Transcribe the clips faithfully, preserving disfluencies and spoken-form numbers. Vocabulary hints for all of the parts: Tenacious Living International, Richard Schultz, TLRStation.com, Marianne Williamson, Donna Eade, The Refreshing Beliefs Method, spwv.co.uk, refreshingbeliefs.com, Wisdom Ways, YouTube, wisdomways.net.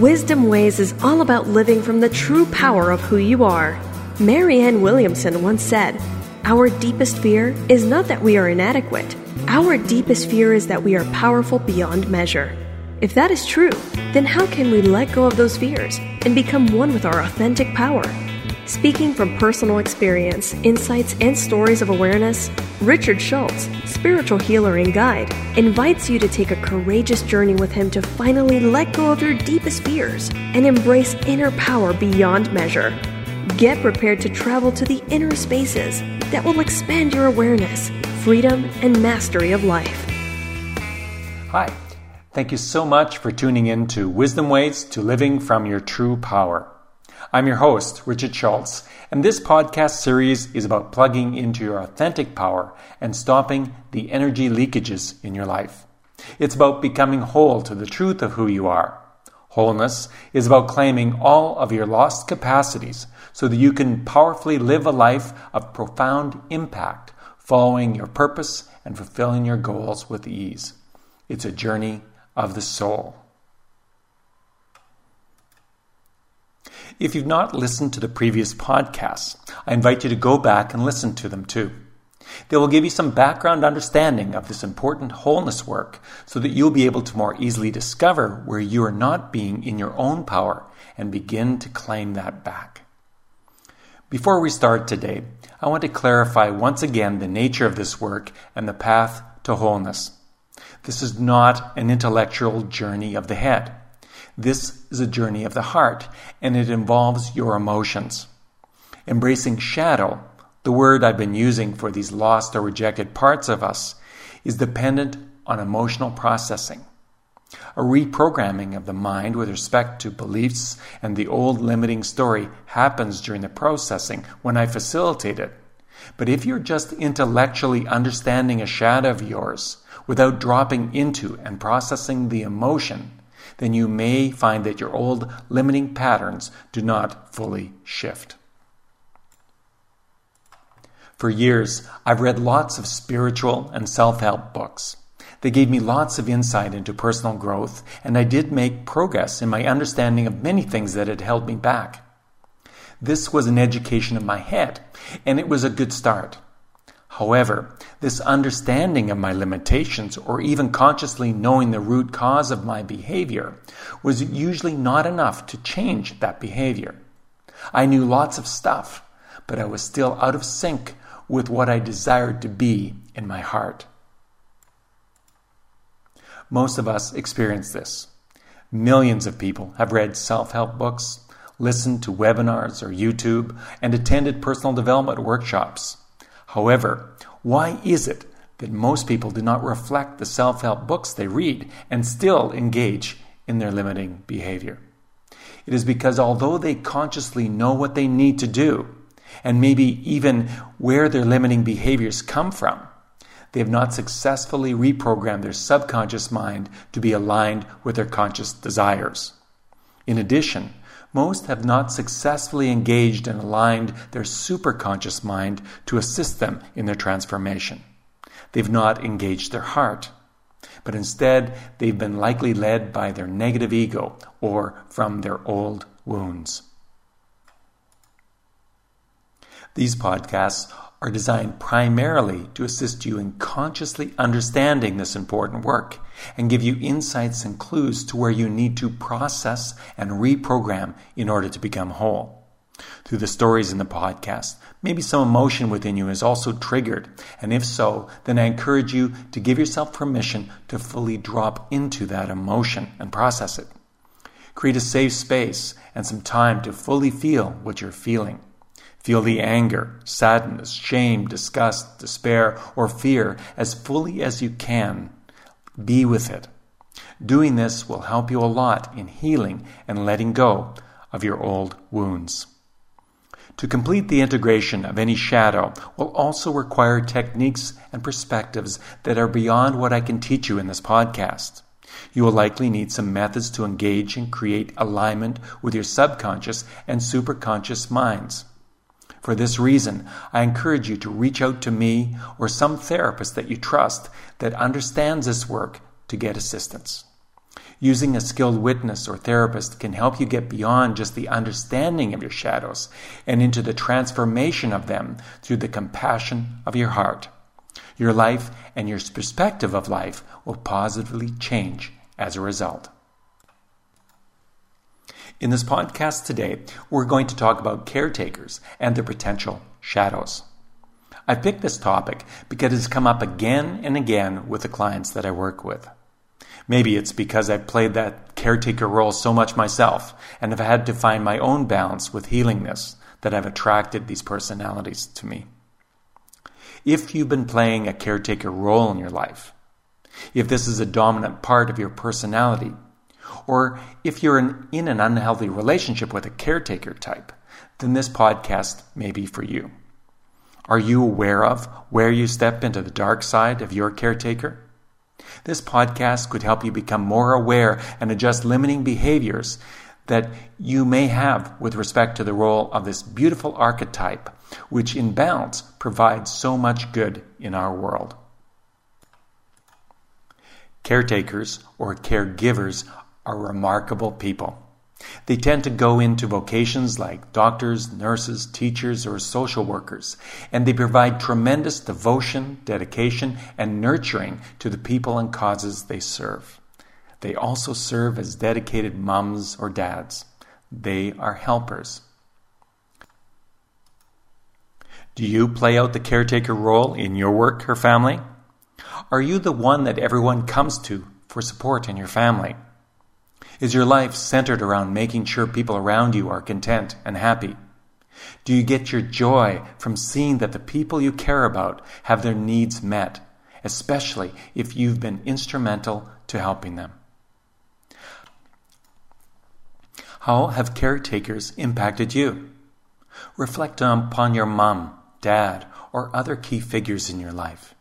Wisdom Ways is all about living from the true power of who you are. Marianne Williamson once said, "Our deepest fear is not that we are inadequate. Our deepest fear is that we are powerful beyond measure." If that is true, then how can we let go of those fears and become one with our authentic power? Speaking from personal experience, insights, and stories of awareness, Richard Schultz, spiritual healer and guide, invites you to take a courageous journey with him to finally let go of your deepest fears and embrace inner power beyond measure. Get prepared to travel to the inner spaces that will expand your awareness, freedom, and mastery of life. Hi, thank you so much for tuning in to Wisdom Ways to Living from Your True Power. I'm your host, Richard Schultz, and this podcast series is about plugging into your authentic power and stopping the energy leakages in your life. It's about becoming whole to the truth of who you are. Wholeness is about claiming all of your lost capacities so that you can powerfully live a life of profound impact, following your purpose and fulfilling your goals with ease. It's a journey of the soul. If you've not listened to the previous podcasts, I invite you to go back and listen to them too. They will give you some background understanding of this important wholeness work so that you'll be able to more easily discover where you are not being in your own power and begin to claim that back. Before we start today, I want to clarify once again the nature of this work and the path to wholeness. This is not an intellectual journey of the head. This is a journey of the heart, and it involves your emotions. Embracing shadow, the word I've been using for these lost or rejected parts of us, is dependent on emotional processing, a reprogramming of the mind with respect to beliefs, and the old limiting story happens during the processing when I facilitate it. But if you're just intellectually understanding a shadow of yours without dropping into and processing the emotion, then you may find that your old limiting patterns do not fully shift. For years, I've read lots of spiritual and self-help books. They gave me lots of insight into personal growth, and I did make progress in my understanding of many things that had held me back. This was an education of my head, and it was a good start. However, this understanding of my limitations, or even consciously knowing the root cause of my behavior, was usually not enough to change that behavior. I knew lots of stuff, but I was still out of sync with what I desired to be in my heart. Most of us experience this. Millions of people have read self-help books, listened to webinars or YouTube, and attended personal development workshops. However, why is it that most people do not reflect the self-help books they read and still engage in their limiting behavior? It is because although they consciously know what they need to do, and maybe even where their limiting behaviors come from, they have not successfully reprogrammed their subconscious mind to be aligned with their conscious desires. In addition, most have not successfully engaged and aligned their superconscious mind to assist them in their transformation. They've not engaged their heart, but instead they've been likely led by their negative ego or from their old wounds. These podcasts are designed primarily to assist you in consciously understanding this important work and give you insights and clues to where you need to process and reprogram in order to become whole. Through the stories in the podcast, maybe some emotion within you is also triggered, and if so, then I encourage you to give yourself permission to fully drop into that emotion and process it. Create a safe space and some time to fully feel what you're feeling. Feel the anger, sadness, shame, disgust, despair, or fear as fully as you can. Be with it. Doing this will help you a lot in healing and letting go of your old wounds. To complete the integration of any shadow will also require techniques and perspectives that are beyond what I can teach you in this podcast. You will likely need some methods to engage and create alignment with your subconscious and superconscious minds. For this reason, I encourage you to reach out to me or some therapist that you trust that understands this work to get assistance. Using a skilled witness or therapist can help you get beyond just the understanding of your shadows and into the transformation of them through the compassion of your heart. Your life and your perspective of life will positively change as a result. In this podcast today, we're going to talk about caretakers and their potential shadows. I picked this topic because it's come up again and again with the clients that I work with. Maybe it's because I've played that caretaker role so much myself and have had to find my own balance with healing this that I've attracted these personalities to me. If you've been playing a caretaker role in your life, if this is a dominant part of your personality, or if you're in, in an unhealthy relationship with a caretaker type, then this podcast may be for you. Are you aware of where you step into the dark side of your caretaker? This podcast could help you become more aware and adjust limiting behaviors that you may have with respect to the role of this beautiful archetype, which in balance provides so much good in our world. Caretakers or caregivers are remarkable people. They tend to go into vocations like doctors, nurses, teachers, or social workers, and they provide tremendous devotion, dedication, and nurturing to the people and causes they serve. They also serve as dedicated mums or dads. They are helpers. Do you play out the caretaker role in your work or family? Are you the one that everyone comes to for support in your family? Is your life centered around making sure people around you are content and happy? Do you get your joy from seeing that the people you care about have their needs met, especially if you've been instrumental to helping them? How have caretakers impacted you? Reflect upon your mom, dad, or other key figures in your life.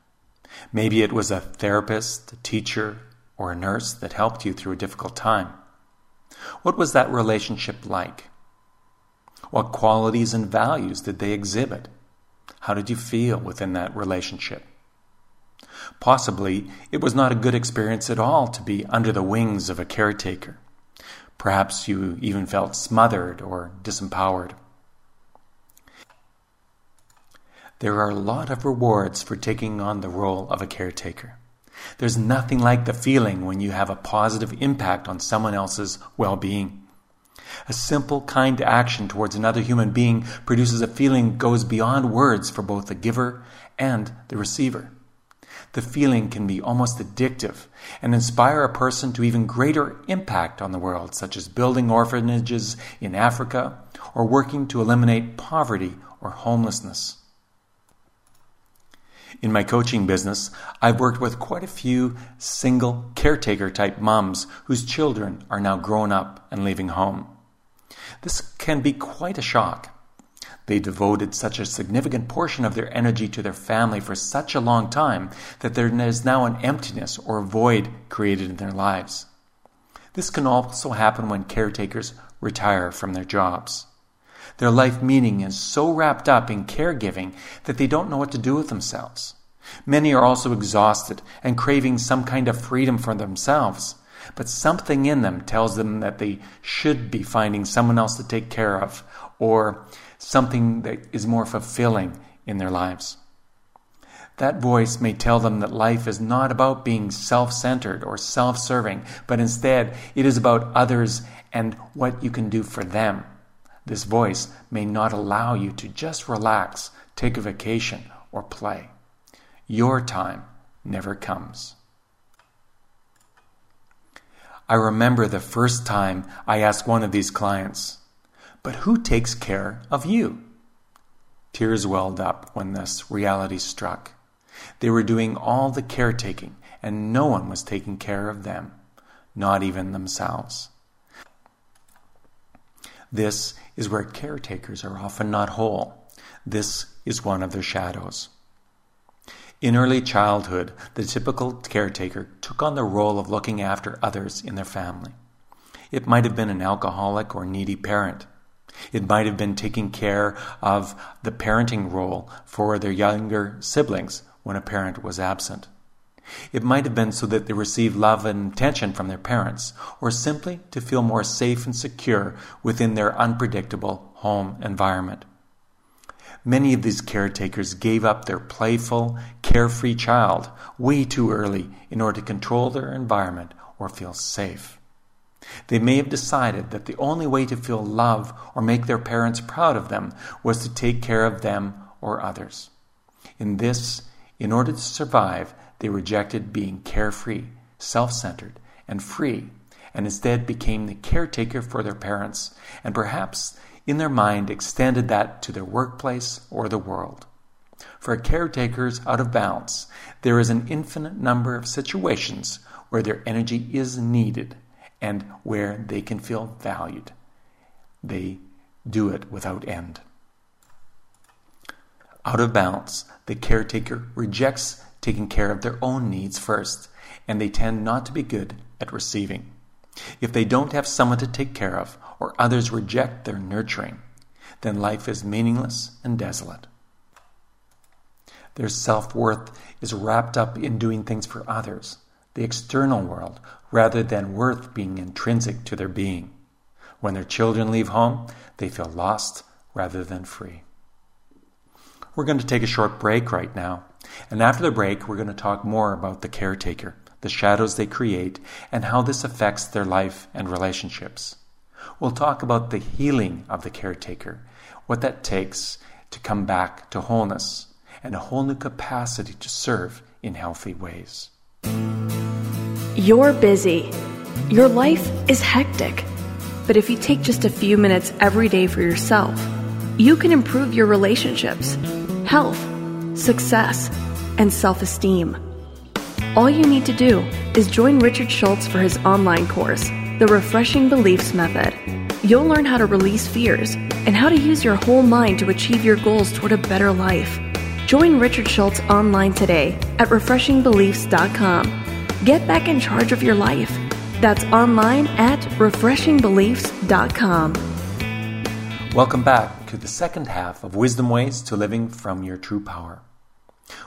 Maybe it was a therapist, a teacher, or a nurse that helped you through a difficult time. What was that relationship like? What qualities and values did they exhibit? How did you feel within that relationship? Possibly it was not a good experience at all to be under the wings of a caretaker. Perhaps you even felt smothered or disempowered. There are a lot of rewards for taking on the role of a caretaker. There's nothing like the feeling when you have a positive impact on someone else's well-being. A simple, kind action towards another human being produces a feeling that goes beyond words for both the giver and the receiver. The feeling can be almost addictive and inspire a person to even greater impact on the world, such as building orphanages in Africa or working to eliminate poverty or homelessness. In my coaching business, I've worked with quite a few single caretaker-type moms whose children are now grown up and leaving home. This can be quite a shock. They devoted such a significant portion of their energy to their family for such a long time that there is now an emptiness or void created in their lives. This can also happen when caretakers retire from their jobs. Their life meaning is so wrapped up in caregiving that they don't know what to do with themselves. Many are also exhausted and craving some kind of freedom for themselves, but something in them tells them that they should be finding someone else to take care of, or something that is more fulfilling in their lives. That voice may tell them that life is not about being self-centered or self-serving, but instead it is about others and what you can do for them. This voice may not allow you to just relax, take a vacation, or play. Your time never comes. I remember the first time I asked one of these clients, "But who takes care of you?" Tears welled up when this reality struck. They were doing all the caretaking, and no one was taking care of them, not even themselves. This is where caretakers are often not whole. This is one of their shadows. In early childhood, the typical caretaker took on the role of looking after others in their family. It might have been an alcoholic or needy parent. It might have been taking care of the parenting role for their younger siblings when a parent was absent. It might have been so that they received love and attention from their parents, or simply to feel more safe and secure within their unpredictable home environment. Many of these caretakers gave up their playful, carefree child way too early in order to control their environment or feel safe. They may have decided that the only way to feel love or make their parents proud of them was to take care of them or others. In this, in order to survive, they rejected being carefree, self-centered, and free, and instead became the caretaker for their parents, and perhaps in their mind extended that to their workplace or the world. For caretakers out of balance, there is an infinite number of situations where their energy is needed and where they can feel valued. They do it without end. Out of balance, the caretaker rejects taking care of their own needs first, and they tend not to be good at receiving. If they don't have someone to take care of, or others reject their nurturing, then life is meaningless and desolate. Their self-worth is wrapped up in doing things for others, the external world, rather than worth being intrinsic to their being. When their children leave home, they feel lost rather than free. We're going to take a short break right now, and after the break, we're going to talk more about the caretaker, the shadows they create, and how this affects their life and relationships. We'll talk about the healing of the caretaker, what that takes to come back to wholeness, and a whole new capacity to serve in healthy ways. You're busy. Your life is hectic. But if you take just a few minutes every day for yourself, you can improve your relationships, health, success, and self-esteem. All you need to do is join Richard Schultz for his online course, The Refreshing Beliefs Method. You'll learn how to release fears and how to use your whole mind to achieve your goals toward a better life. Join Richard Schultz online today at refreshing beliefs dot com. Get back in charge of your life. That's online at refreshing beliefs dot com. Welcome back to the second half of Wisdom Ways to Living from Your True Power.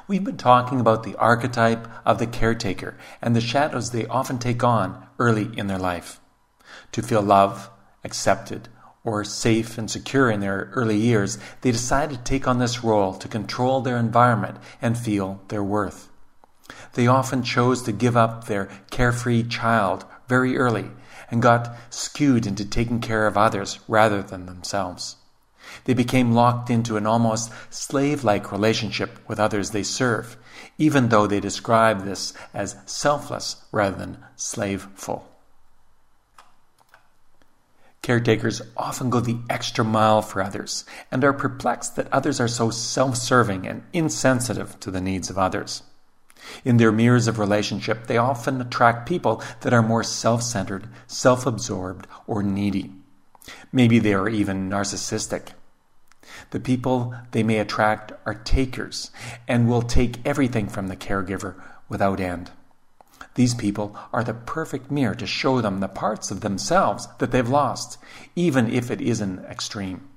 We've been talking about the archetype of the caretaker and the shadows they often take on early in their life. To feel loved, accepted, or safe and secure in their early years, they decide to take on this role to control their environment and feel their worth. They often chose to give up their carefree child very early and got skewed into taking care of others rather than themselves. They became locked into an almost slave-like relationship with others they serve, even though they describe this as selfless rather than slaveful. Caretakers often go the extra mile for others and are perplexed that others are so self-serving and insensitive to the needs of others. In their mirrors of relationship, they often attract people that are more self-centered, self-absorbed, or needy. Maybe they are even narcissistic. The people they may attract are takers and will take everything from the caregiver without end. These people are the perfect mirror to show them the parts of themselves that they've lost, even if it is an extreme.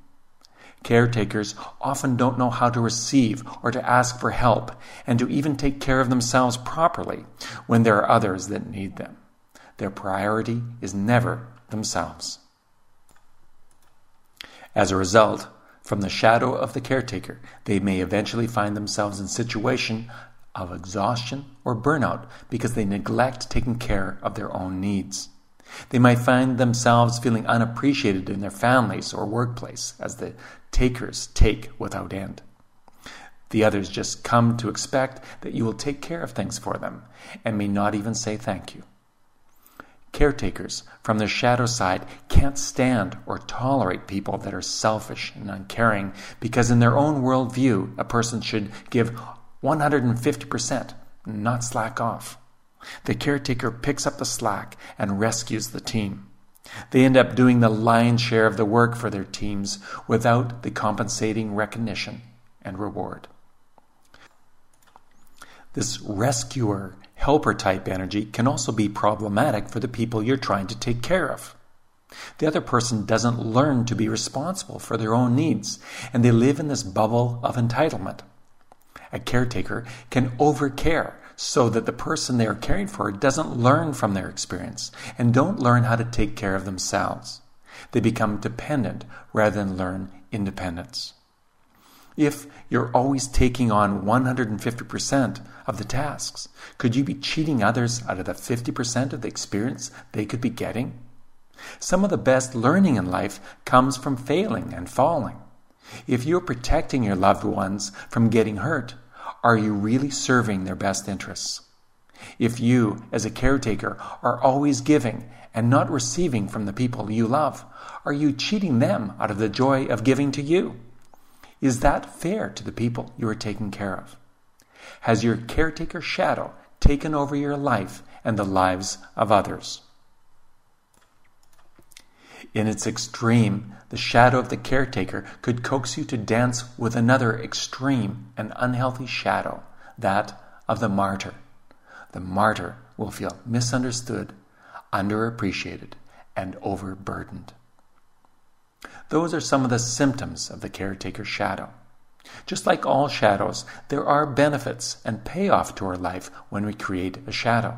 Caretakers often don't know how to receive or to ask for help and to even take care of themselves properly when there are others that need them. Their priority is never themselves. As a result, from the shadow of the caretaker, they may eventually find themselves in a situation of exhaustion or burnout because they neglect taking care of their own needs. They might find themselves feeling unappreciated in their families or workplace as the takers take without end. The others just come to expect that you will take care of things for them and may not even say thank you. Caretakers from their shadow side can't stand or tolerate people that are selfish and uncaring because in their own worldview, a person should give one hundred fifty percent and not slack off. The caretaker picks up the slack and rescues the team. They end up doing the lion's share of the work for their teams without the compensating recognition and reward. This rescuer, helper type energy can also be problematic for the people you're trying to take care of. The other person doesn't learn to be responsible for their own needs, and they live in this bubble of entitlement. A caretaker can overcare, so that the person they are caring for doesn't learn from their experience and don't learn how to take care of themselves. They become dependent rather than learn independence. If you're always taking on one hundred fifty percent of the tasks, could you be cheating others out of the fifty percent of the experience they could be getting? Some of the best learning in life comes from failing and falling. If you're protecting your loved ones from getting hurt, are you really serving their best interests? If you, as a caretaker, are always giving and not receiving from the people you love, are you cheating them out of the joy of giving to you? Is that fair to the people you are taking care of? Has your caretaker shadow taken over your life and the lives of others? In its extreme, the shadow of the caretaker could coax you to dance with another extreme and unhealthy shadow, that of the martyr. The martyr will feel misunderstood, underappreciated, and overburdened. Those are some of the symptoms of the caretaker shadow. Just like all shadows, there are benefits and payoff to our life when we create a shadow.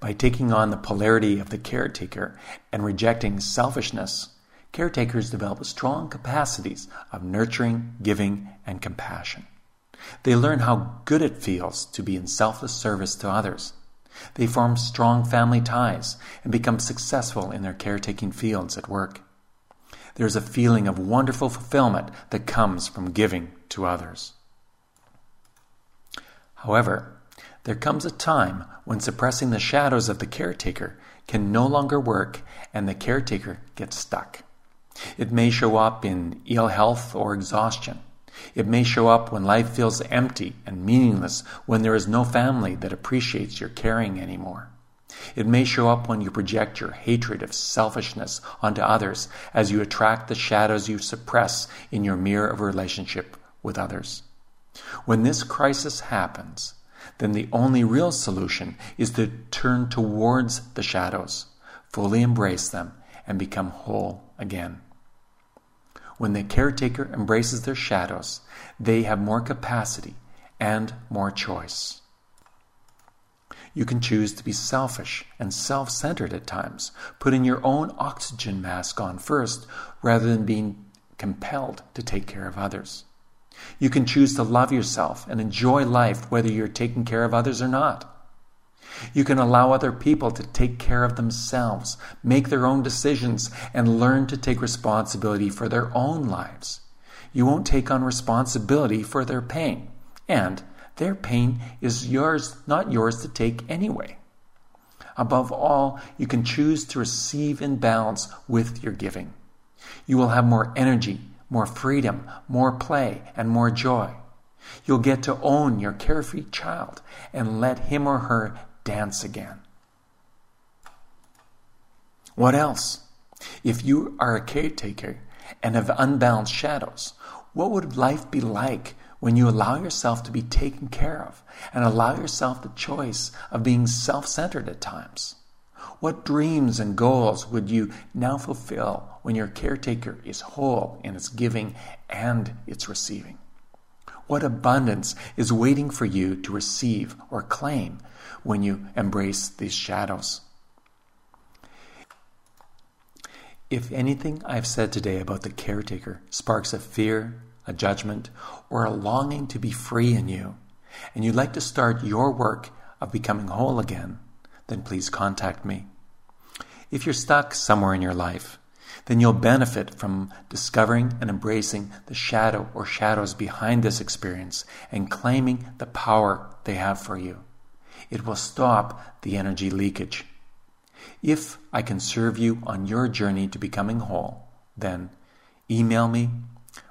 By taking on the polarity of the caretaker and rejecting selfishness, caretakers develop strong capacities of nurturing, giving, and compassion. They learn how good it feels to be in selfless service to others. They form strong family ties and become successful in their caretaking fields at work. There is a feeling of wonderful fulfillment that comes from giving to others. However, there comes a time when suppressing the shadows of the caretaker can no longer work and the caretaker gets stuck. It may show up in ill health or exhaustion. It may show up when life feels empty and meaningless, when there is no family that appreciates your caring anymore. It may show up when you project your hatred of selfishness onto others as you attract the shadows you suppress in your mirror of relationship with others. When this crisis happens, then the only real solution is to turn towards the shadows, fully embrace them, and become whole again. When the caretaker embraces their shadows, they have more capacity and more choice. You can choose to be selfish and self-centered at times, putting your own oxygen mask on first rather than being compelled to take care of others. You can choose to love yourself and enjoy life whether you're taking care of others or not. You can allow other people to take care of themselves, make their own decisions, and learn to take responsibility for their own lives. You won't take on responsibility for their pain, and their pain is yours, not yours to take anyway. Above all, you can choose to receive in balance with your giving. You will have more energy, more freedom, more play, and more joy. You'll get to own your carefree child and let him or her dance again. What else? If you are a caretaker and have unbalanced shadows, what would life be like when you allow yourself to be taken care of and allow yourself the choice of being self-centered at times? What dreams and goals would you now fulfill when your caretaker is whole in its giving and its receiving? What abundance is waiting for you to receive or claim when you embrace these shadows? If anything I've said today about the caretaker sparks a fear, a judgment, or a longing to be free in you, and you'd like to start your work of becoming whole again, then please contact me. If you're stuck somewhere in your life, then you'll benefit from discovering and embracing the shadow or shadows behind this experience and claiming the power they have for you. It will stop the energy leakage. If I can serve you on your journey to becoming whole, then email me,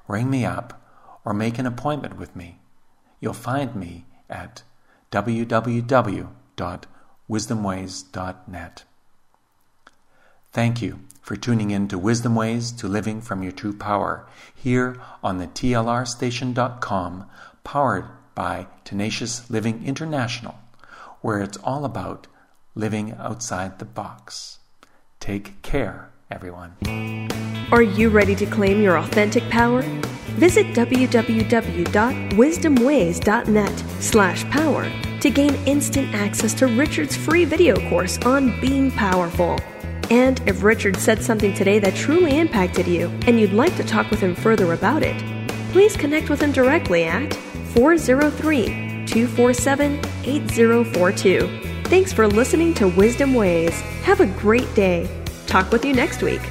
ring me up, or make an appointment with me. You'll find me at w w w dot wisdom ways dot net. Thank you for tuning in to Wisdom Ways to Living from Your True Power here on the T L R Station dot com, powered by Tenacious Living International, where it's all about living outside the box. Take care, everyone. Are you ready to claim your authentic power? Visit w w w dot wisdom ways dot net slash power to gain instant access to Richard's free video course on being powerful. And if Richard said something today that truly impacted you and you'd like to talk with him further about it, please connect with him directly at four oh three, two four seven, eight oh four two. Thanks for listening to Wisdom Ways. Have a great day. Talk with you next week.